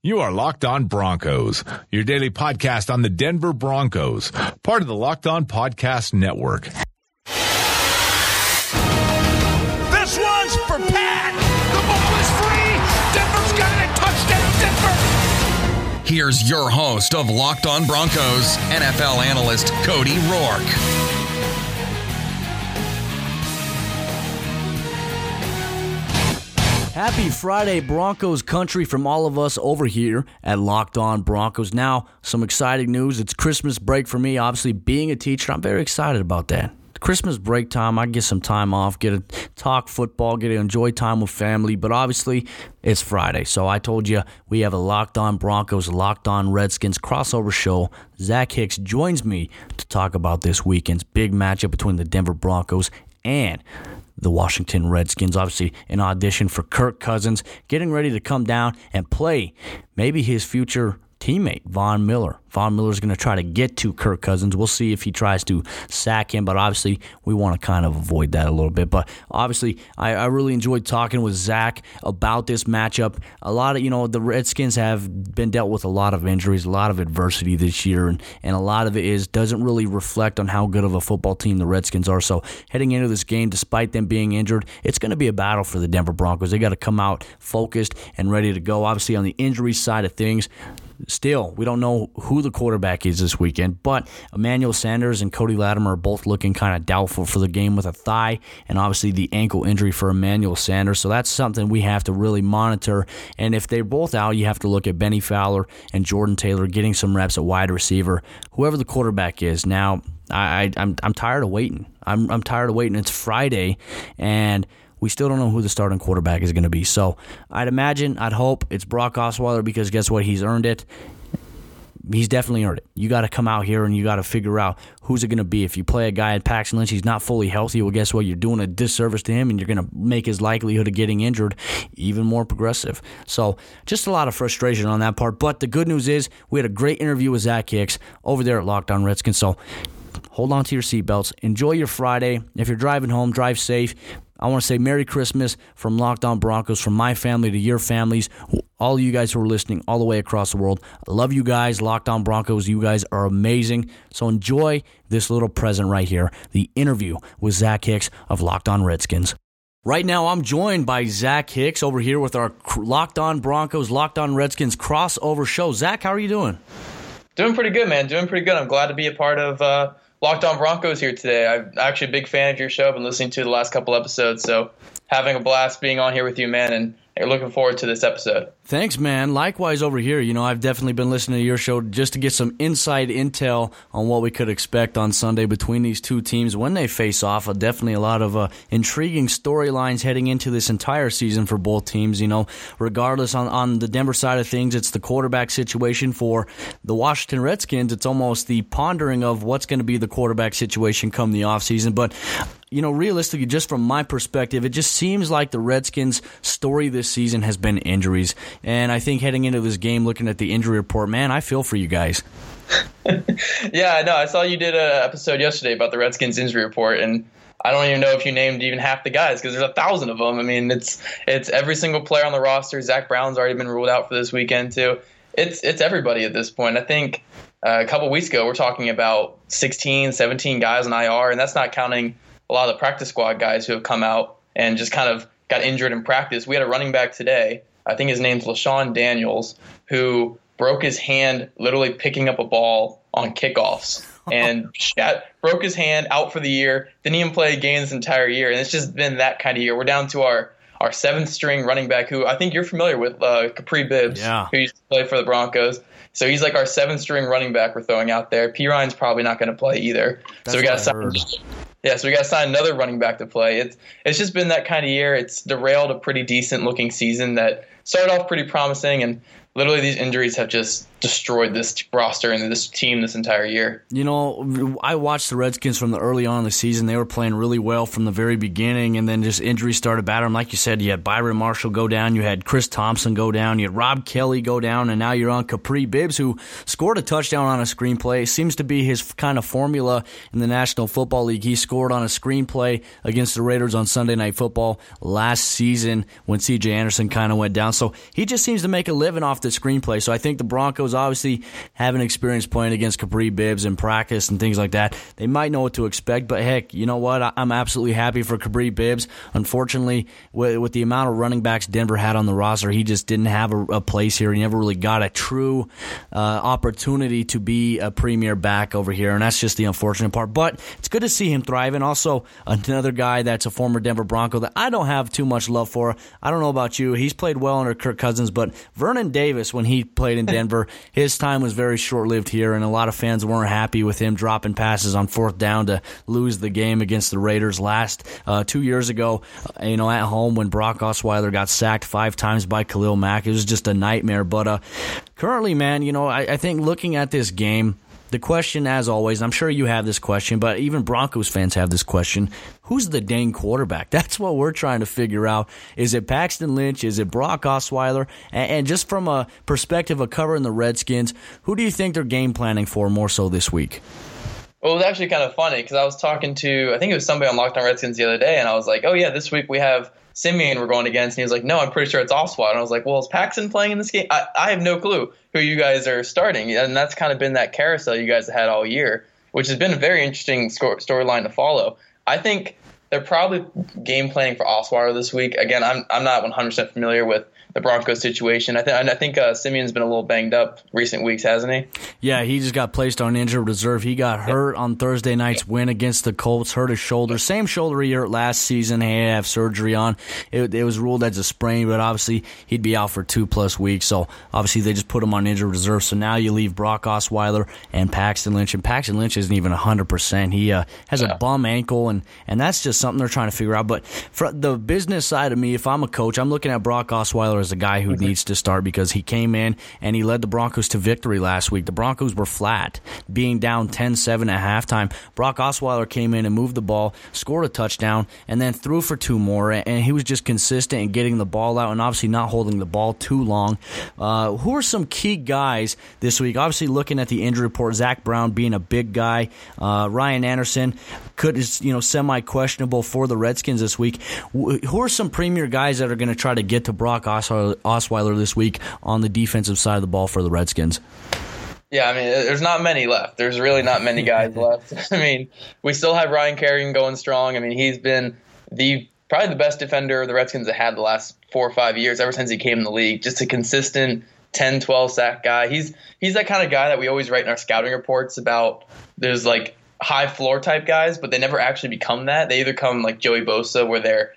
You are Locked On Broncos, your daily podcast on the Denver Broncos, part of the Locked On Podcast Network. This one's for Pat. The ball is free. Denver's got it. Touchdown, Denver. Here's your host of Locked On Broncos, NFL analyst Cody Rourke. Happy Friday, Broncos country, from all of us over here at Locked On Broncos. Now, some exciting news. It's Christmas break for me. Obviously, being a teacher, I'm very excited about that. Christmas break time, I get some time off, get to talk football, get to enjoy time with family. But obviously, it's Friday. So I told you we have a Locked On Broncos, Locked On Redskins crossover show. Zach Hicks joins me to talk about this weekend's big matchup between the Denver Broncos and the Washington Redskins, obviously an audition for Kirk Cousins, getting ready to come down and play maybe his future teammate, Von Miller. Von Miller's going to try to get to Kirk Cousins. We'll see if he tries to sack him, but obviously we want to kind of avoid that a little bit. But obviously I really enjoyed talking with Zach about this matchup. A lot of, the Redskins have been dealt with a lot of injuries, a lot of adversity this year, and a lot of it doesn't really reflect on how good of a football team the Redskins are. So heading into this game, despite them being injured, it's going to be a battle for the Denver Broncos. They got to come out focused and ready to go. Obviously on the injury side of things, still, we don't know who the quarterback is this weekend, but Emmanuel Sanders and Cody Latimer are both looking kind of doubtful for the game with a thigh and obviously the ankle injury for Emmanuel Sanders. So that's something we have to really monitor. And if they're both out, you have to look at Benny Fowler and Jordan Taylor getting some reps at wide receiver, whoever the quarterback is. Now, I'm tired of waiting. I'm tired of waiting. It's Friday, and we still don't know who the starting quarterback is going to be. So I'd hope it's Brock Osweiler, because guess what? He's earned it. He's definitely earned it. You got to come out here and you got to figure out who's it going to be. If you play a guy at Paxton Lynch, he's not fully healthy. Well, guess what? You're doing a disservice to him, and you're going to make his likelihood of getting injured even more progressive. So just a lot of frustration on that part. But the good news is we had a great interview with Zach Hicks over there at Locked On Redskins. So hold on to your seatbelts. Enjoy your Friday. If you're driving home, drive safe. I want to say Merry Christmas from Locked On Broncos, from my family to your families, all you guys who are listening all the way across the world. I love you guys. Locked On Broncos, you guys are amazing. So enjoy this little present right here, the interview with Zach Hicks of Locked On Redskins. Right now, I'm joined by Zach Hicks over here with our Locked On Broncos, Locked On Redskins crossover show. Zach, how are you doing? Doing pretty good, man. Doing pretty good. I'm glad to be a part of Locked On Broncos here today. I'm actually a big fan of your show. I've been listening to the last couple episodes, so having a blast being on here with you, man, and looking forward to this episode. Thanks, man. Likewise over here. I've definitely been listening to your show just to get some inside intel on what we could expect on Sunday between these two teams when they face off. Definitely a lot of intriguing storylines heading into this entire season for both teams. Regardless on the Denver side of things, it's the quarterback situation. For the Washington Redskins, it's almost the pondering of what's going to be the quarterback situation come the offseason. But realistically, just from my perspective, it just seems like the Redskins' story this season has been injuries. And I think heading into this game, looking at the injury report, man, I feel for you guys. Yeah, I know. I saw you did an episode yesterday about the Redskins' injury report, and I don't even know if you named even half the guys, because there's 1,000 of them. I mean, it's every single player on the roster. Zach Brown's already been ruled out for this weekend, too. It's everybody at this point. I think a couple weeks ago, we're talking about 16, 17 guys on IR, and that's not counting a lot of the practice squad guys who have come out and just kind of got injured in practice. We had a running back today, I think his name's LaShawn Daniels, who broke his hand literally picking up a ball on kickoffs and broke his hand, out for the year, didn't even play a game this entire year. And it's just been that kind of year. We're down to our seventh string running back, who I think you're familiar with, Capri Bibbs, who used to play for the Broncos. So he's like our seventh string running back we're throwing out there. P. Ryan's probably not going to play either. So we got to sign another running back to play. It's just been that kind of year. It's derailed a pretty decent-looking season that started off pretty promising, and literally these injuries have just destroyed this roster and this team this entire year. I watched the Redskins from the early on in the season. They were playing really well from the very beginning, and then just injuries started battering. Like you said, you had Byron Marshall go down, you had Chris Thompson go down, you had Rob Kelly go down, and now you're on Capri Bibbs, who scored a touchdown on a screenplay. It seems to be his kind of formula in the National Football League. He scored on a screenplay against the Raiders on Sunday Night Football last season when C.J. Anderson kind of went down. So he just seems to make a living off the screenplay. So I think the Broncos obviously have an experience playing against Capri Bibbs in practice and things like that. They might know what to expect, but heck, you know what? I'm absolutely happy for Capri Bibbs. Unfortunately, with the amount of running backs Denver had on the roster, he just didn't have a place here. He never really got a true opportunity to be a premier back over here, and that's just the unfortunate part. But it's good to see him thrive. And also another guy that's a former Denver Bronco that I don't have too much love for. I don't know about you. He's played well under Kirk Cousins, but Vernon Davis, when he played in Denver, his time was very short-lived here, and a lot of fans weren't happy with him dropping passes on fourth down to lose the game against the Raiders last 2 years ago. You know, at home when Brock Osweiler got sacked 5 times by Khalil Mack, it was just a nightmare. But currently, man, you know, I think looking at this game, the question, as always, and I'm sure you have this question, but even Broncos fans have this question: who's the dang quarterback? That's what we're trying to figure out. Is it Paxton Lynch? Is it Brock Osweiler? And just from a perspective of covering the Redskins, who do you think they're game planning for more so this week? Well, it was actually kind of funny because I was talking to, I think it was somebody on Locked On Redskins the other day, and I was like, oh yeah, this week we have Simeon we're going against, and he was like, no, I'm pretty sure it's Osweiler. And I was like, well, is Paxton playing in this game? I have no clue who you guys are starting, and that's kind of been that carousel you guys have had all year, which has been a very interesting storyline to follow. I think they're probably game planning for Osweiler this week. Again, I'm not 100% familiar with the Broncos situation. I think Simeon's been a little banged up recent weeks, hasn't he? Yeah, he just got placed on injured reserve. He got hurt on Thursday night's win against the Colts, hurt his shoulder. Same shoulder he hurt last season. He had to have surgery on. It was ruled as a sprain, but obviously he'd be out for 2+ weeks. So obviously they just put him on injured reserve. So now you leave Brock Osweiler and Paxton Lynch. And Paxton Lynch isn't even 100%. He has a bum ankle, and that's just something they're trying to figure out. But for the business side of me, if I'm a coach, I'm looking at Brock Osweiler as a guy who needs to start because he came in and he led the Broncos to victory last week. The Broncos were flat, being down 10-7 at halftime. Brock Osweiler came in and moved the ball, scored a touchdown, and then threw for 2 more, and he was just consistent in getting the ball out and obviously not holding the ball too long. Who are some key guys this week? Obviously looking at the injury report, Zach Brown being a big guy. Ryan Anderson semi-questionable for the Redskins this week. Who are some premier guys that are going to try to get to Brock Osweiler this week on the defensive side of the ball for the Redskins? Yeah, I mean, there's not many left. There's really not many guys left. I mean, we still have Ryan Kerrigan going strong. I mean, he's been probably the best defender the Redskins have had the last 4 or 5 years, ever since he came in the league. Just a consistent 10, 12 sack guy. He's that kind of guy that we always write in our scouting reports about. There's like high floor type guys, but they never actually become that. They either come like Joey Bosa, where they're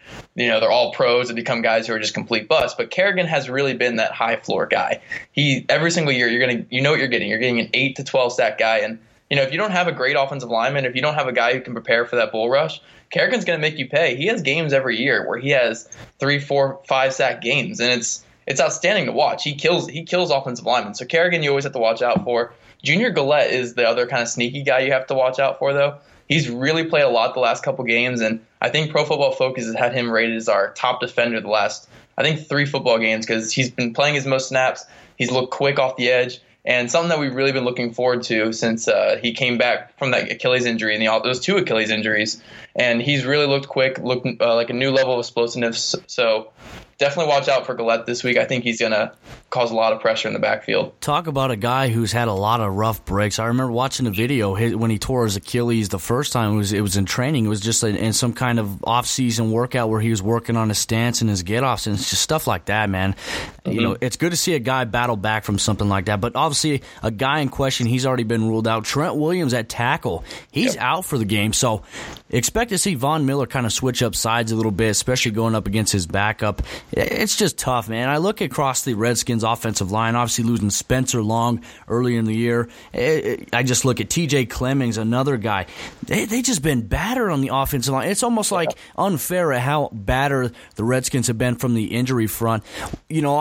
all pros, and become guys who are just complete busts. But Kerrigan has really been that high floor guy. He every single year what you're getting. You're getting an 8 to 12 sack guy, and if you don't have a great offensive lineman, if you don't have a guy who can prepare for that bull rush, Kerrigan's going to make you pay. He has games every year where he has 3, 4, 5 sack games, and it's outstanding to watch. He kills offensive linemen. So Kerrigan, you always have to watch out for. Junior Galette is the other kind of sneaky guy you have to watch out for, though. He's really played a lot the last couple games, and I think Pro Football Focus has had him rated as our top defender the last, 3 football games, because he's been playing his most snaps. He's looked quick off the edge, and something that we've really been looking forward to since he came back from that Achilles injury, those 2 Achilles injuries, and he's really looked quick, looked like a new level of explosiveness. So definitely watch out for Galette this week. I think he's going to cause a lot of pressure in the backfield. Talk about a guy who's had a lot of rough breaks. I remember watching a video when he tore his Achilles the first time. It was in training. It was just in some kind of off-season workout where he was working on his stance and his get-offs, and it's just stuff like that, man. Mm-hmm. It's good to see a guy battle back from something like that. But obviously, a guy in question, he's already been ruled out. Trent Williams at tackle, he's out for the game. So expect to see Von Miller kind of switch up sides a little bit, especially going up against his backup. It's just tough, man. I look across the Redskins' offensive line, obviously losing Spencer Long early in the year. I just look at T.J. Clemmings, another guy. They just been battered on the offensive line. It's almost like unfair at how battered the Redskins have been from the injury front.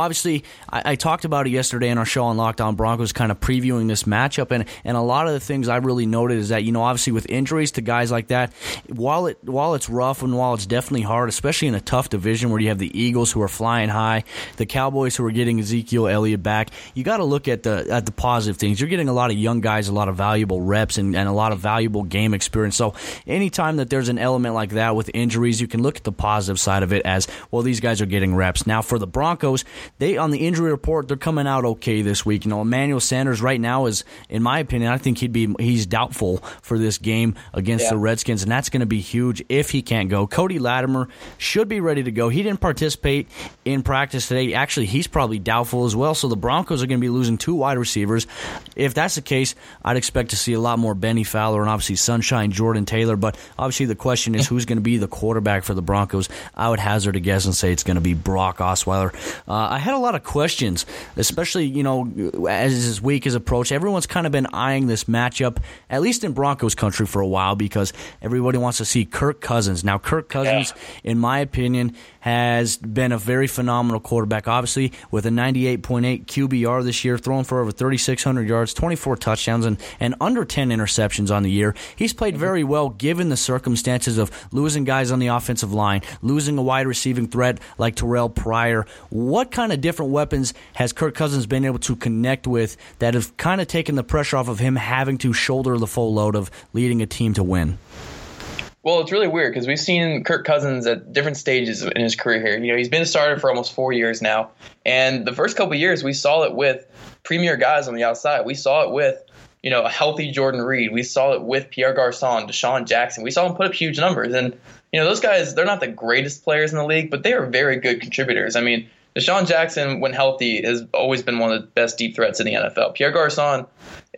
Obviously, I talked about it yesterday in our show on Locked On Broncos, kind of previewing this matchup, and a lot of the things I really noted is that, obviously with injuries to guys like that, while it's rough and while it's definitely hard, especially in a tough division where you have the Eagles who who are flying high, the Cowboys who are getting Ezekiel Elliott back. You got to look at the positive things. You're getting a lot of young guys, a lot of valuable reps, and a lot of valuable game experience. So anytime that there's an element like that with injuries, you can look at the positive side of it as, well, these guys are getting reps. Now for the Broncos, they on the injury report, they're coming out okay this week. You know, Emmanuel Sanders right now is, in my opinion, I think he's doubtful for this game against the Redskins, and that's going to be huge if he can't go. Cody Latimer should be ready to go. He didn't participate in practice today. Actually, he's probably doubtful as well, so the Broncos are going to be losing two wide receivers. If that's the case, I'd expect to see a lot more Benny Fowler and obviously Sunshine Jordan Taylor, but obviously the question is who's going to be the quarterback for the Broncos. I would hazard a guess and say it's going to be Brock Osweiler. I had a lot of questions, especially, you know, as this week is approached. Everyone's kind of been eyeing this matchup, at least in Broncos country, for a while, because everybody wants to see Kirk Cousins. Now, Kirk Cousins, in my opinion, has been a very phenomenal quarterback, obviously, with a 98.8 QBR this year, throwing for over 3,600 yards, 24 touchdowns, and under 10 interceptions on the year. He's played very well given the circumstances of losing guys on the offensive line, losing a wide receiving threat like Terrell Pryor. What kind of different weapons has Kirk Cousins been able to connect with that have kind of taken the pressure off of him having to shoulder the full load of leading a team to win? Well, it's really weird because we've seen Kirk Cousins at different stages in his career here. You know, he's been a starter for almost 4 years now, and the first couple of years we saw it with premier guys on the outside. We saw it with, you know, a healthy Jordan Reed. We saw it with Pierre Garçon, DeSean Jackson. We saw him put up huge numbers, and you know those guys, they're not the greatest players in the league, but they are very good contributors. I mean, DeSean Jackson, when healthy, has always been one of the best deep threats in the NFL. Pierre Garçon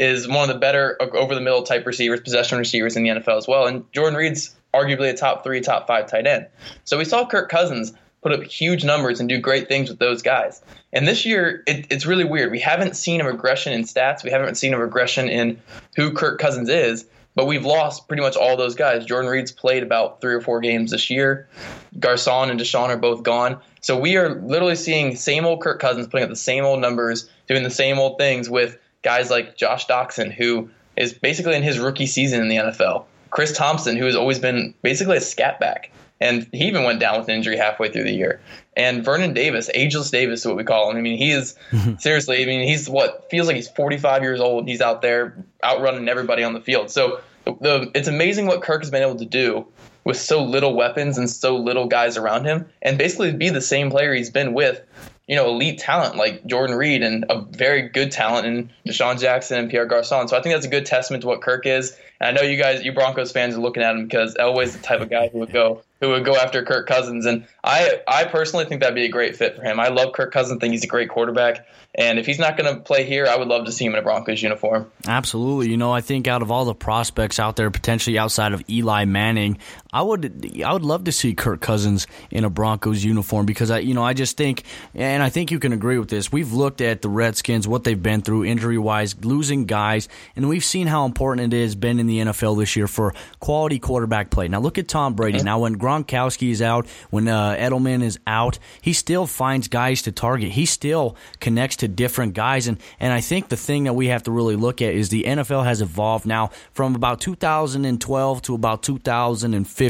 is one of the better over-the-middle type receivers, possession receivers in the NFL as well. And Jordan Reed's arguably a top three, top five tight end. So we saw Kirk Cousins put up huge numbers and do great things with those guys. And this year, it's really weird. We haven't seen a regression in stats. We haven't seen a regression in who Kirk Cousins is. But we've lost pretty much all those guys. Jordan Reed's played about 3 or 4 games this year. Garçon and DeSean are both gone. So we are literally seeing same old Kirk Cousins putting up the same old numbers, doing the same old things with guys like Josh Doctson, who is basically in his rookie season in the NFL. Chris Thompson, who has always been basically a scat back. And he even went down with an injury halfway through the year. And Vernon Davis, Ageless Davis is what we call him. I mean, he is seriously, I mean, he's what feels like he's 45 years old. He's out there outrunning everybody on the field. So it's amazing what Kirk has been able to do with so little weapons and so little guys around him, and basically be the same player he's been with, you know, elite talent like Jordan Reed and a very good talent in DeSean Jackson and Pierre Garçon. So I think that's a good testament to what Kirk is. And I know you guys, you Broncos fans, are looking at him because Elway's the type of guy who would go after Kirk Cousins. And I personally think that'd be a great fit for him. I love Kirk Cousins. I think he's a great quarterback. And if he's not going to play here, I would love to see him in a Broncos uniform. Absolutely. You know, I think out of all the prospects out there, potentially outside of Eli Manning, I would love to see Kirk Cousins in a Broncos uniform because, I just think, and I think you can agree with this, we've looked at the Redskins, what they've been through injury-wise, losing guys, and we've seen how important it has been in the NFL this year for quality quarterback play. Now look at Tom Brady. Mm-hmm. Now when Gronkowski is out, when Edelman is out, he still finds guys to target. He still connects to different guys, and I think the thing that we have to really look at is the NFL has evolved now from about 2012 to about 2015.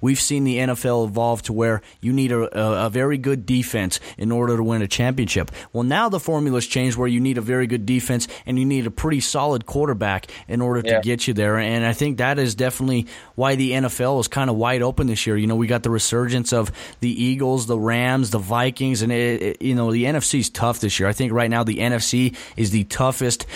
We've seen the NFL evolve to where you need a very good defense in order to win a championship. Well, now the formula's changed where you need a very good defense and you need a pretty solid quarterback in order to get you there, and I think that is definitely why the NFL is kind of wide open this year. You know, we got the resurgence of the Eagles, the Rams, the Vikings, and the NFC is tough this year. I think right now the NFC is the toughest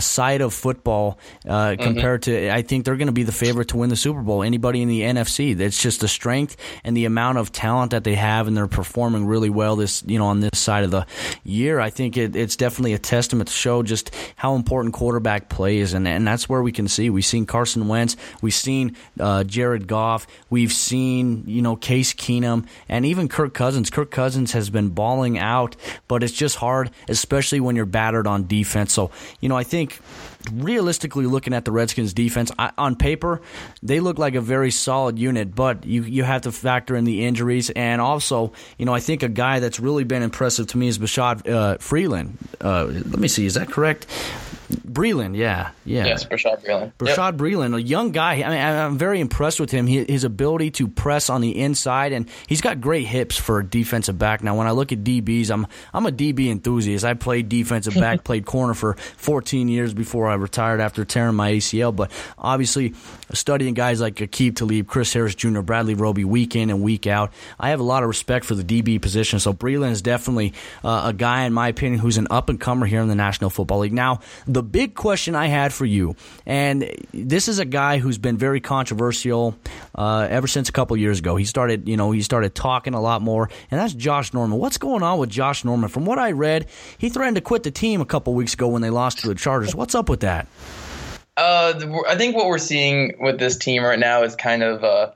side of football compared to, I think they're going to be the favorite to win the Super Bowl. Anybody in the NFC, that's just the strength and the amount of talent that they have, and they're performing really well this, you know, on this side of the year. I think it's definitely a testament to show just how important quarterback play is, and that's where we can see. We've seen Carson Wentz, we've seen Jared Goff, we've seen, you know, Case Keenum, and even Kirk Cousins. Kirk Cousins has been balling out, but it's just hard, especially when you're battered on defense. So, you know, I think realistically looking at the Redskins defense, on paper, they look like a very solid unit, but you have to factor in the injuries. And also, you know, I think a guy that's really been impressive to me is Bashaud Breeland. Let me see, is that correct? Breeland, yeah. Yes, Bashaud Breeland. Breeland, a young guy. I mean, I'm very impressed with him. His ability to press on the inside, and he's got great hips for a defensive back. Now, when I look at DBs, I'm a DB enthusiast. I played defensive back, played corner for 14 years before I retired after tearing my ACL. But obviously, studying guys like Aqib Talib, Chris Harris Jr., Bradley Roby, week in and week out, I have a lot of respect for the DB position. So Breeland is definitely a guy, in my opinion, who's an up-and-comer here in the National Football League. Now, the big question I had for you, and this is a guy who's been very controversial ever since a couple years ago. He started talking a lot more, and that's Josh Norman. What's going on with Josh Norman? From what I read, he threatened to quit the team a couple weeks ago when they lost to the Chargers. What's up with that? I think what we're seeing with this team right now is kind of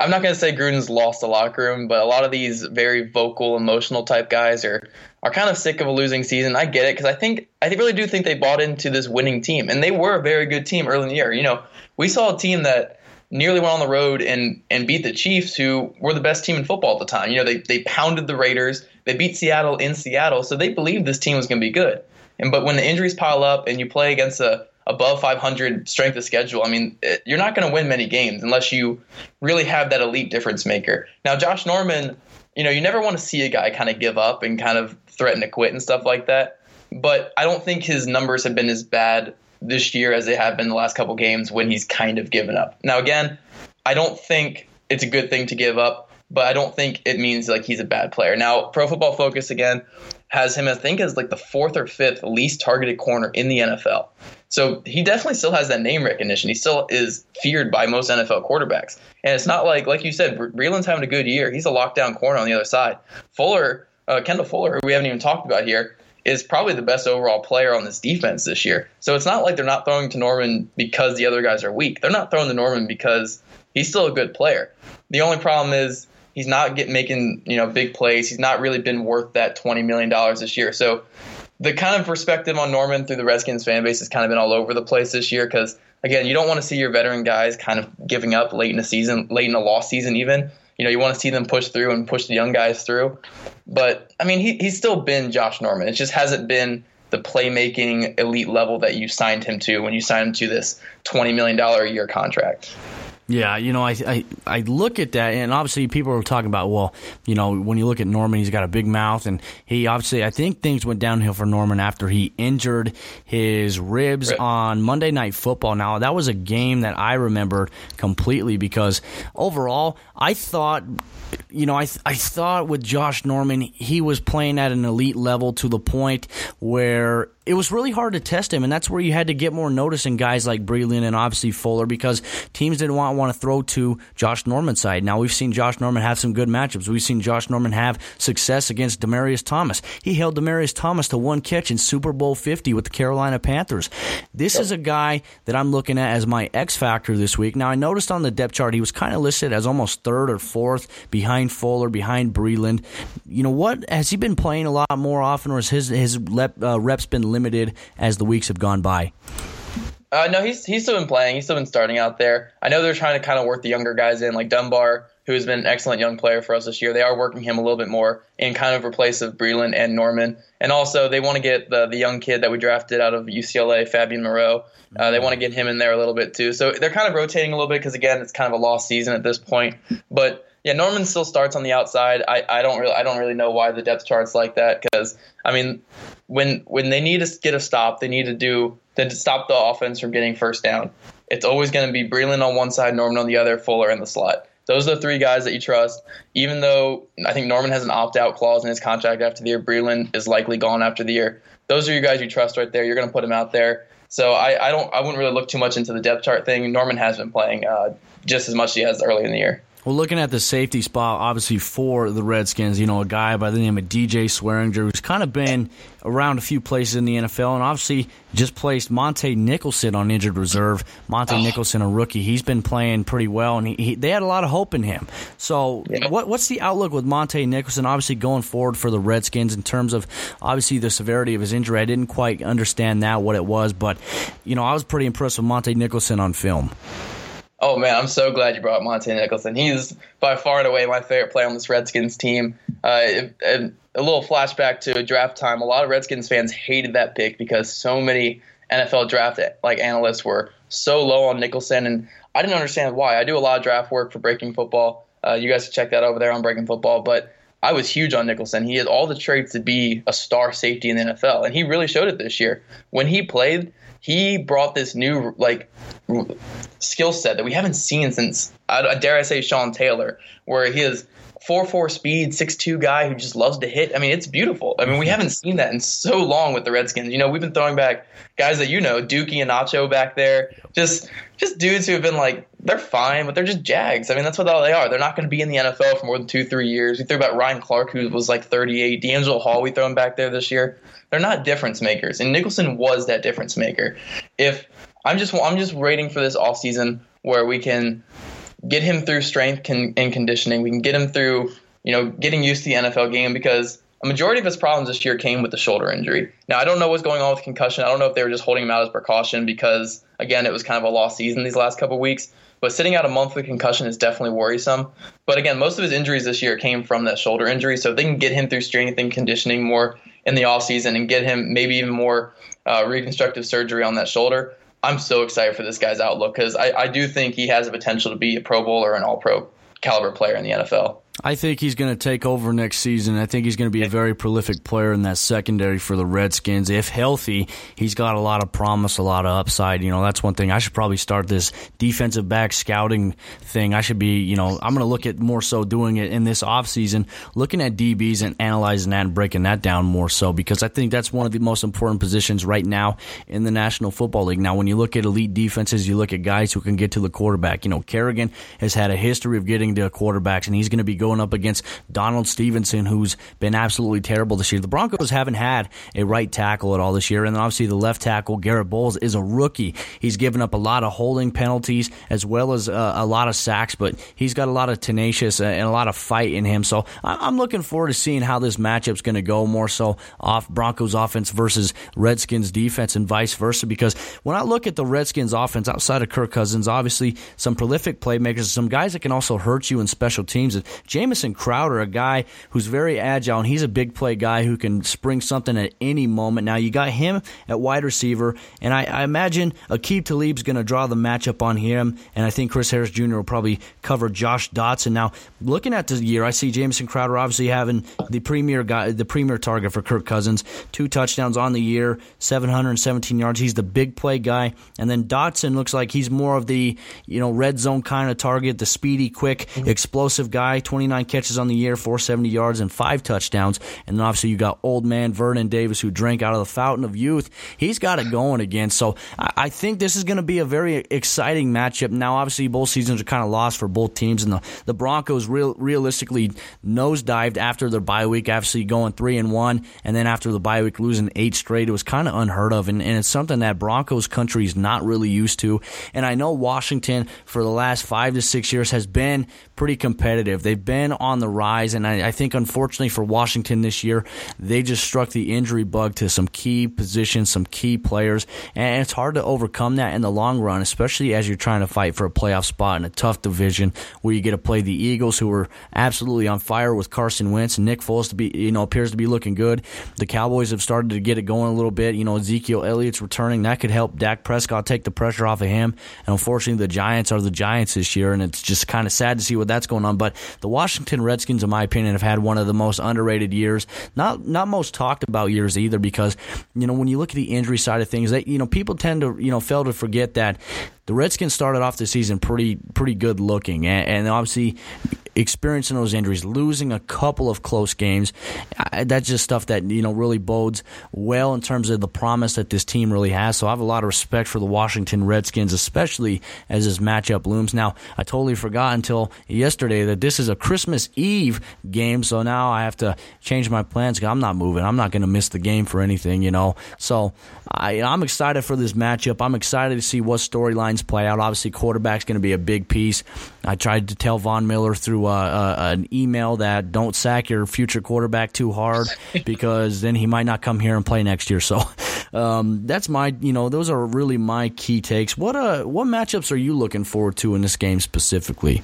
I'm not going to say Gruden's lost the locker room, but a lot of these very vocal, emotional type guys are kind of sick of a losing season. I get it, because I really do think they bought into this winning team, and they were a very good team early in the year. You know, we saw a team that nearly went on the road and beat the Chiefs, who were the best team in football at the time. You know, they pounded the Raiders, they beat Seattle in Seattle, so they believed this team was going to be good. But when the injuries pile up and you play against a above 500 strength of schedule, I mean, you're not going to win many games unless you really have that elite difference maker. Now, Josh Norman, you know, you never want to see a guy kind of give up and kind of threaten to quit and stuff like that, but I don't think his numbers have been as bad this year as they have been the last couple games when he's kind of given up. Now, again, I don't think it's a good thing to give up, but I don't think it means like he's a bad player. Now, Pro Football Focus, again, has him, I think, as like the fourth or fifth least targeted corner in the NFL. So he definitely still has that name recognition. He still is feared by most NFL quarterbacks. And it's not like you said, Breeland's having a good year. He's a lockdown corner on the other side. Kendall Fuller, who we haven't even talked about here, is probably the best overall player on this defense this year. So it's not like they're not throwing to Norman because the other guys are weak. They're not throwing to Norman because he's still a good player. The only problem is he's not making, you know, big plays. He's not really been worth that $20 million this year. So the kind of perspective on Norman through the Redskins fan base has kind of been all over the place this year because, again, you don't want to see your veteran guys kind of giving up late in a season, late in a loss season even. You know, you want to see them push through and push the young guys through. But, I mean, he's still been Josh Norman. It just hasn't been the playmaking elite level that you signed him to when you signed him to this $20 million a year contract. Yeah, you know, I look at that, and obviously people are talking about, well, you know, when you look at Norman, he's got a big mouth, and he obviously, I think things went downhill for Norman after he injured his ribs on Monday Night Football. Now, that was a game that I remembered completely because overall, I thought, you know, I thought with Josh Norman, he was playing at an elite level to the point where it was really hard to test him, and that's where you had to get more notice in guys like Breeland and obviously Fuller because teams didn't want to throw to Josh Norman's side. Now, we've seen Josh Norman have some good matchups. We've seen Josh Norman have success against Demarius Thomas. He held Demarius Thomas to one catch in Super Bowl 50 with the Carolina Panthers. This is a guy that I'm looking at as my X factor this week. Now, I noticed on the depth chart he was kind of listed as almost third or fourth behind Fuller, behind Breeland. You know what? Has he been playing a lot more often, or has his reps been limited as the weeks have gone by? No, he's still been playing. He's still been starting out there. I know they're trying to kind of work the younger guys in, like Dunbar, who has been an excellent young player for us this year. They are working him a little bit more in kind of replace of Breeland and Norman. And also they want to get the young kid that we drafted out of UCLA, Fabian Moreau. They want to get him in there a little bit too. So they're kind of rotating a little bit because, again, it's kind of a lost season at this point. But yeah, Norman still starts on the outside. I don't really know why the depth chart's like that because, I mean, when they need to get a stop, they need to do – to stop the offense from getting first down. It's always going to be Breeland on one side, Norman on the other, Fuller in the slot. Those are the three guys that you trust, even though I think Norman has an opt-out clause in his contract after the year. Breeland is likely gone after the year. Those are your guys you trust right there. You're going to put him out there. So I wouldn't really look too much into the depth chart thing. Norman has been playing just as much as he has early in the year. Well, looking at the safety spot, obviously, for the Redskins, you know, a guy by the name of DJ Swearinger, who's kind of been around a few places in the NFL, and obviously just placed Monte Nicholson on injured reserve. Nicholson, a rookie, he's been playing pretty well, and they had a lot of hope in him. So what's the outlook with Monte Nicholson, obviously, going forward for the Redskins in terms of, obviously, the severity of his injury? I didn't quite understand that, what it was, but, you know, I was pretty impressed with Monte Nicholson on film. Oh, man, I'm so glad you brought Monte Nicholson. He's by far and away my favorite player on this Redskins team. A little flashback to draft time. A lot of Redskins fans hated that pick because so many NFL draft like analysts were so low on Nicholson, and I didn't understand why. I do a lot of draft work for Breaking Football. You guys can check that over there on Breaking Football. But I was huge on Nicholson. He had all the traits to be a star safety in the NFL, and he really showed it this year. When he played, he brought this new skill set that we haven't seen since, dare I say, Sean Taylor, where he is 4.4 speed, 6'2 guy who just loves to hit. I mean, it's beautiful. I mean, we haven't seen that in so long with the Redskins. You know, we've been throwing back guys that, you know, Dookie and Nacho back there, just dudes who have been like, they're fine, but they're just Jags. I mean, that's what all they are. They're not going to be in the NFL for more than 2-3 years. We threw about Ryan Clark, who was like 38. D'Angelo Hall, we throw him back there this year. They're not difference makers, and Nicholson was that difference maker. If I'm just waiting for this offseason where we can get him through strength and conditioning. We can get him through, you know, getting used to the NFL game, because a majority of his problems this year came with the shoulder injury. Now, I don't know what's going on with concussion. I don't know if they were just holding him out as precaution because, again, it was kind of a lost season these last couple of weeks. But sitting out a month with concussion is definitely worrisome. But, again, most of his injuries this year came from that shoulder injury. So if they can get him through strength and conditioning more in the offseason and get him maybe even more reconstructive surgery on that shoulder, I'm so excited for this guy's outlook, because I do think he has the potential to be a Pro Bowl or an All-Pro caliber player in the NFL. I think he's going to take over next season. I think he's going to be a very prolific player in that secondary for the Redskins. If healthy, he's got a lot of promise, a lot of upside. You know, that's one thing. I should probably start this defensive back scouting thing. I should be, you know, I'm going to look at more so doing it in this offseason, looking at DBs and analyzing that and breaking that down more so, because I think that's one of the most important positions right now in the National Football League. Now, when you look at elite defenses, you look at guys who can get to the quarterback. You know, Kerrigan has had a history of getting to quarterbacks, and he's going to be going up against Donald Stevenson, who's been absolutely terrible this year. The Broncos haven't had a right tackle at all this year, and then obviously the left tackle, Garrett Bowles, is a rookie. He's given up a lot of holding penalties as well as a lot of sacks, but he's got a lot of tenacious and a lot of fight in him. So I'm looking forward to seeing how this matchup's going to go, more so off Broncos offense versus Redskins defense and vice versa, because when I look at the Redskins offense outside of Kirk Cousins, obviously some prolific playmakers, some guys that can also hurt you in special teams. Jamison Crowder, a guy who's very agile, and he's a big play guy who can spring something at any moment. Now, you got him at wide receiver, and I imagine Aqib Talib's going to draw the matchup on him, and I think Chris Harris Jr. will probably cover Josh Doctson. Now, looking at the year, I see Jamison Crowder obviously having the premier guy, the premier target for Kirk Cousins. 2 touchdowns on the year, 717 yards. He's the big play guy. And then Doctson looks like he's more of the, you know, red zone kind of target, the speedy, quick, explosive guy, 29 catches on the year, 470 yards, and 5 touchdowns. And then obviously you got old man Vernon Davis, who drank out of the fountain of youth. He's got it going again. So I think this is going to be a very exciting matchup. Now, obviously, both seasons are kind of lost for both teams, and the Broncos realistically nosedived after their bye week, obviously going 3-1, and then after the bye week losing 8 straight. It was kind of unheard of, and it's something that Broncos country is not really used to. And I know Washington for the last 5 to 6 years has been pretty competitive. They've been on the rise, and I think unfortunately for Washington this year, they just struck the injury bug to some key positions, some key players, and it's hard to overcome that in the long run, especially as you're trying to fight for a playoff spot in a tough division where you get to play the Eagles, who are absolutely on fire with Carson Wentz. Nick Foles appears to be looking good. The Cowboys have started to get it going a little bit. You know, Ezekiel Elliott's returning. That could help Dak Prescott take the pressure off of him. And unfortunately, the Giants are the Giants this year, and it's just kind of sad to see what that's going on. But the Washington Redskins, in my opinion, have had one of the most underrated years, not most talked about years either, because, you know, when you look at the injury side of things, that, you know, people tend to, you know, fail to forget that the Redskins started off the season pretty good looking, and obviously experiencing those injuries, losing a couple of close games, that's just stuff that, you know, really bodes well in terms of the promise that this team really has. So I have a lot of respect for the Washington Redskins, especially as this matchup looms. Now, I totally forgot until yesterday that this is a Christmas Eve game, so now I have to change my plans. I'm not moving. I'm not going to miss the game for anything, you know. So I'm excited for this matchup. I'm excited to see what storylines play out. Obviously, quarterback's going to be a big piece. I tried to tell Von Miller through an email that don't sack your future quarterback too hard, because then he might not come here and play next year. So that's my, you know, those are really my key takes. What matchups are you looking forward to in this game specifically?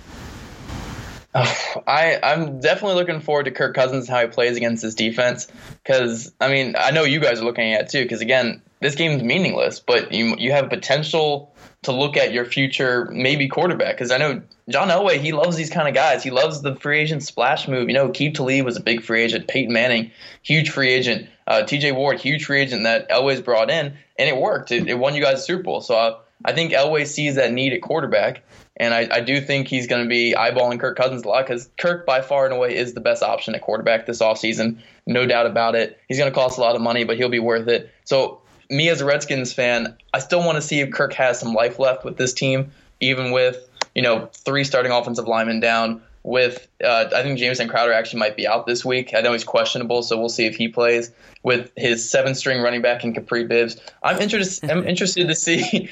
I'm definitely looking forward to Kirk Cousins and how he plays against this defense, because, I mean, I know you guys are looking at it too, because, again, this game's meaningless, but you have potential to look at your future maybe quarterback, because I know John Elway, he loves these kind of guys. He loves the free agent splash move. You know, Aqib Talib was a big free agent. Peyton Manning, huge free agent. TJ Ward, huge free agent that Elway's brought in, and it worked. It won you guys the Super Bowl. So I think Elway sees that need at quarterback, and I do think he's going to be eyeballing Kirk Cousins a lot, because Kirk by far and away is the best option at quarterback this offseason, no doubt about it. He's going to cost a lot of money, but he'll be worth it. So me as a Redskins fan, I still want to see if Kirk has some life left with this team, even with, you know, 3 starting offensive linemen down. With I think Jamison Crowder actually might be out this week. I know he's questionable, so we'll see if he plays. With his 7-string running back in Capri Bibbs, I'm really interested to see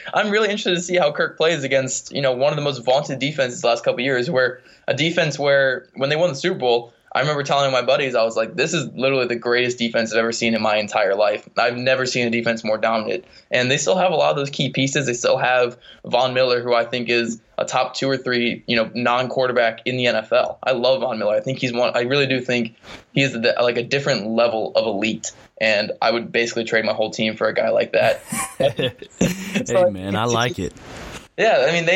how Kirk plays against, you know, one of the most vaunted defenses the last couple of years, where a defense where when they won the Super Bowl, I remember telling my buddies, I was like, this is literally the greatest defense I've ever seen in my entire life. I've never seen a defense more dominant. And they still have a lot of those key pieces. They still have Von Miller, who I think is a top 2 or 3, you know, non-quarterback in the NFL. I love Von Miller. I think he's one. I really do think he is like a different level of elite. And I would basically trade my whole team for a guy like that. Hey, man, I like it. Yeah, I mean,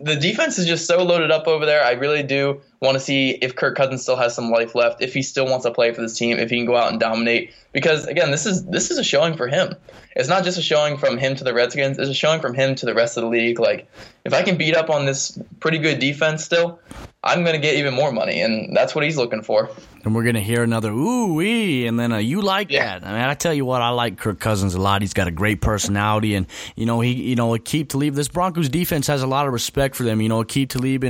the defense is just so loaded up over there. I really do want to see if Kirk Cousins still has some life left, if he still wants to play for this team, if he can go out and dominate. Because, again, this is a showing for him. It's not just a showing from him to the Redskins. It's a showing from him to the rest of the league. Like, if I can beat up on this pretty good defense still, I'm going to get even more money, and that's what he's looking for. And we're going to hear another ooh-wee, and then you like that. I mean, I tell you what, I like Kirk Cousins a lot. He's got a great personality, and, you know, Aqib Talib, this Broncos defense has a lot of respect for them. You know, Aqib Talib,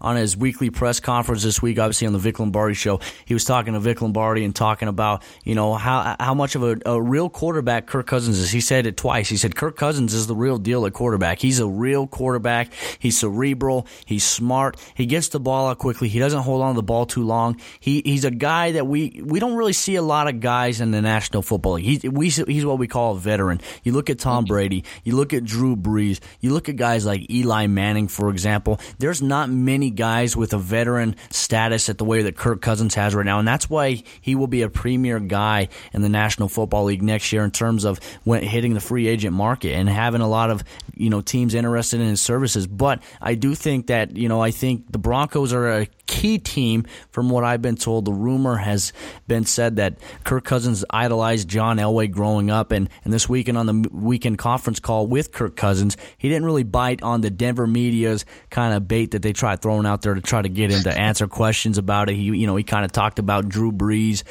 on his weekly press conference this week, obviously on the Vic Lombardi show, he was talking to Vic Lombardi and talking about, you know, how much of a real quarterback Kirk Cousins is. He said it twice. He said Kirk Cousins is the real deal at quarterback. He's a real quarterback. He's cerebral. He's smart. He gets the ball out quickly. He doesn't hold on to the ball too long. He's a guy that we don't really see a lot of guys in the National Football League. He's what we call a veteran. You look at Tom Brady. You look at Drew Brees. You look at guys like Eli Manning, for example. There's not many guys with a veteran status at the way that Kirk Cousins has right now, and that's why he will be a premier guy in the National Football League next year in terms of hitting the free agent market and having a lot of, you know, teams interested in his services. But I do think that, you know, I think the Broncos are a key team. From what I've been told, the rumor has been said that Kirk Cousins idolized John Elway growing up, and this weekend on the weekend conference call with Kirk Cousins, he didn't really bite on the Denver media's kind of bait that they tried throwing out there to try to get him to answer questions about it. He kind of talked about Drew Brees,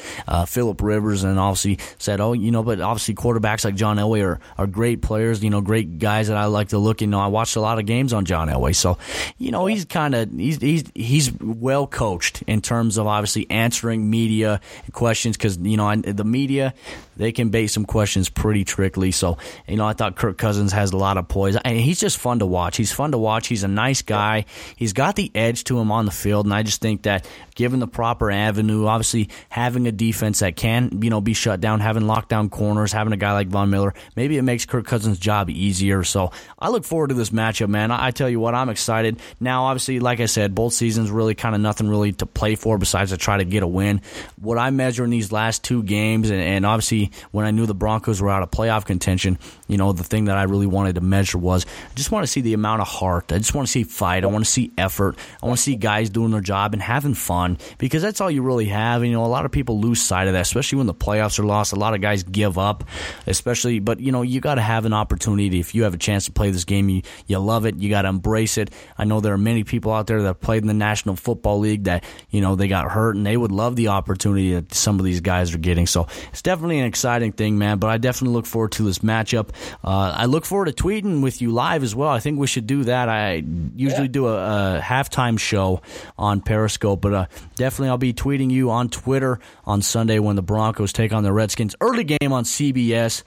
Phillip Rivers, and obviously said, oh, you know, but obviously quarterbacks like John Elway are great players, you know, great guys that I like to look. You know, I watched a lot of games on John Elway, so, you know, he's well coached in terms of obviously answering media questions, because, you know, the media, they can bait some questions pretty trickily. So, you know, I thought Kirk Cousins has a lot of poise, and he's just fun to watch. He's fun to watch. He's a nice guy. He's got the edge to him on the field, and I just think that given the proper avenue, obviously having a defense that can, you know, be shut down, having lockdown corners, having a guy like Von Miller, maybe it makes Kirk Cousins' job easier. So I look forward to this matchup, man. I tell you what, I'm excited. Now, obviously, like I said, both seasons really kind of nothing really to play for besides to try to get a win. What I measure in these last 2 games, and obviously when I knew the Broncos were out of playoff contention, you know, the thing that I really wanted to measure was I just want to see the amount of heart. I just want to see fight. I want to see effort. I want to see guys doing their job and having fun, because that's all you really have. And, you know, a lot of people lose sight of that, especially when the playoffs are lost. A lot of guys give up, especially. But, you know, you got to have an opportunity. If you have a chance to play this game, you love it. You got to embrace it. I know there are many people out there that have played in the National Football League that, you know, they got hurt, and they would love the opportunity that some of these guys are getting. So it's definitely an exciting thing, man. But I definitely look forward to this matchup. I look forward to tweeting with you live as well. I think we should do that. I usually do a halftime show on Periscope, but definitely I'll be tweeting you on Twitter on Sunday when the Broncos take on the Redskins. Early game on CBS.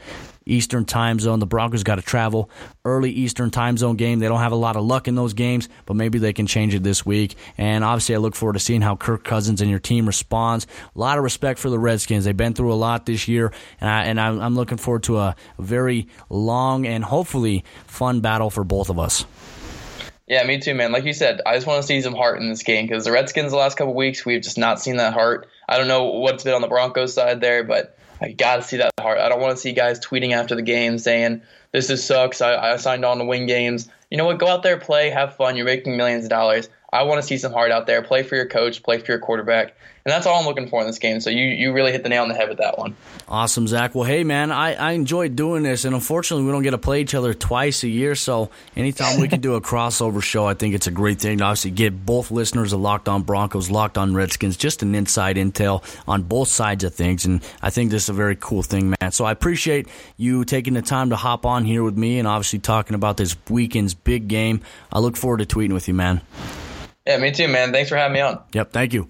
Eastern time zone. The Broncos got to travel. Early Eastern time zone game. They don't have a lot of luck in those games, but maybe they can change it this week. And obviously, I look forward to seeing how Kirk Cousins and your team responds. A lot of respect for the Redskins. They've been through a lot this year, and I'm looking forward to a very long and hopefully fun battle for both of us. Yeah, me too, man. Like you said, I just want to see some heart in this game because the Redskins the last couple of weeks, we've just not seen that heart. I don't know what's been on the Broncos side there, but I got to see that heart. I don't want to see guys tweeting after the game saying, this sucks, I signed on to win games. You know what, go out there, play, have fun, you're making millions of dollars. I want to see some heart out there. Play for your coach, play for your quarterback. And that's all I'm looking for in this game. So you really hit the nail on the head with that one. Awesome, Zach. Well, hey, man, I enjoyed doing this. And unfortunately, we don't get to play each other twice a year. So anytime we can do a crossover show, I think it's a great thing to obviously get both listeners of Locked On Broncos, Locked On Redskins, just an inside intel on both sides of things. And I think this is a very cool thing, man. So I appreciate you taking the time to hop on here with me and obviously talking about this weekend's big game. I look forward to tweeting with you, man. Yeah, me too, man. Thanks for having me on. Yep, thank you.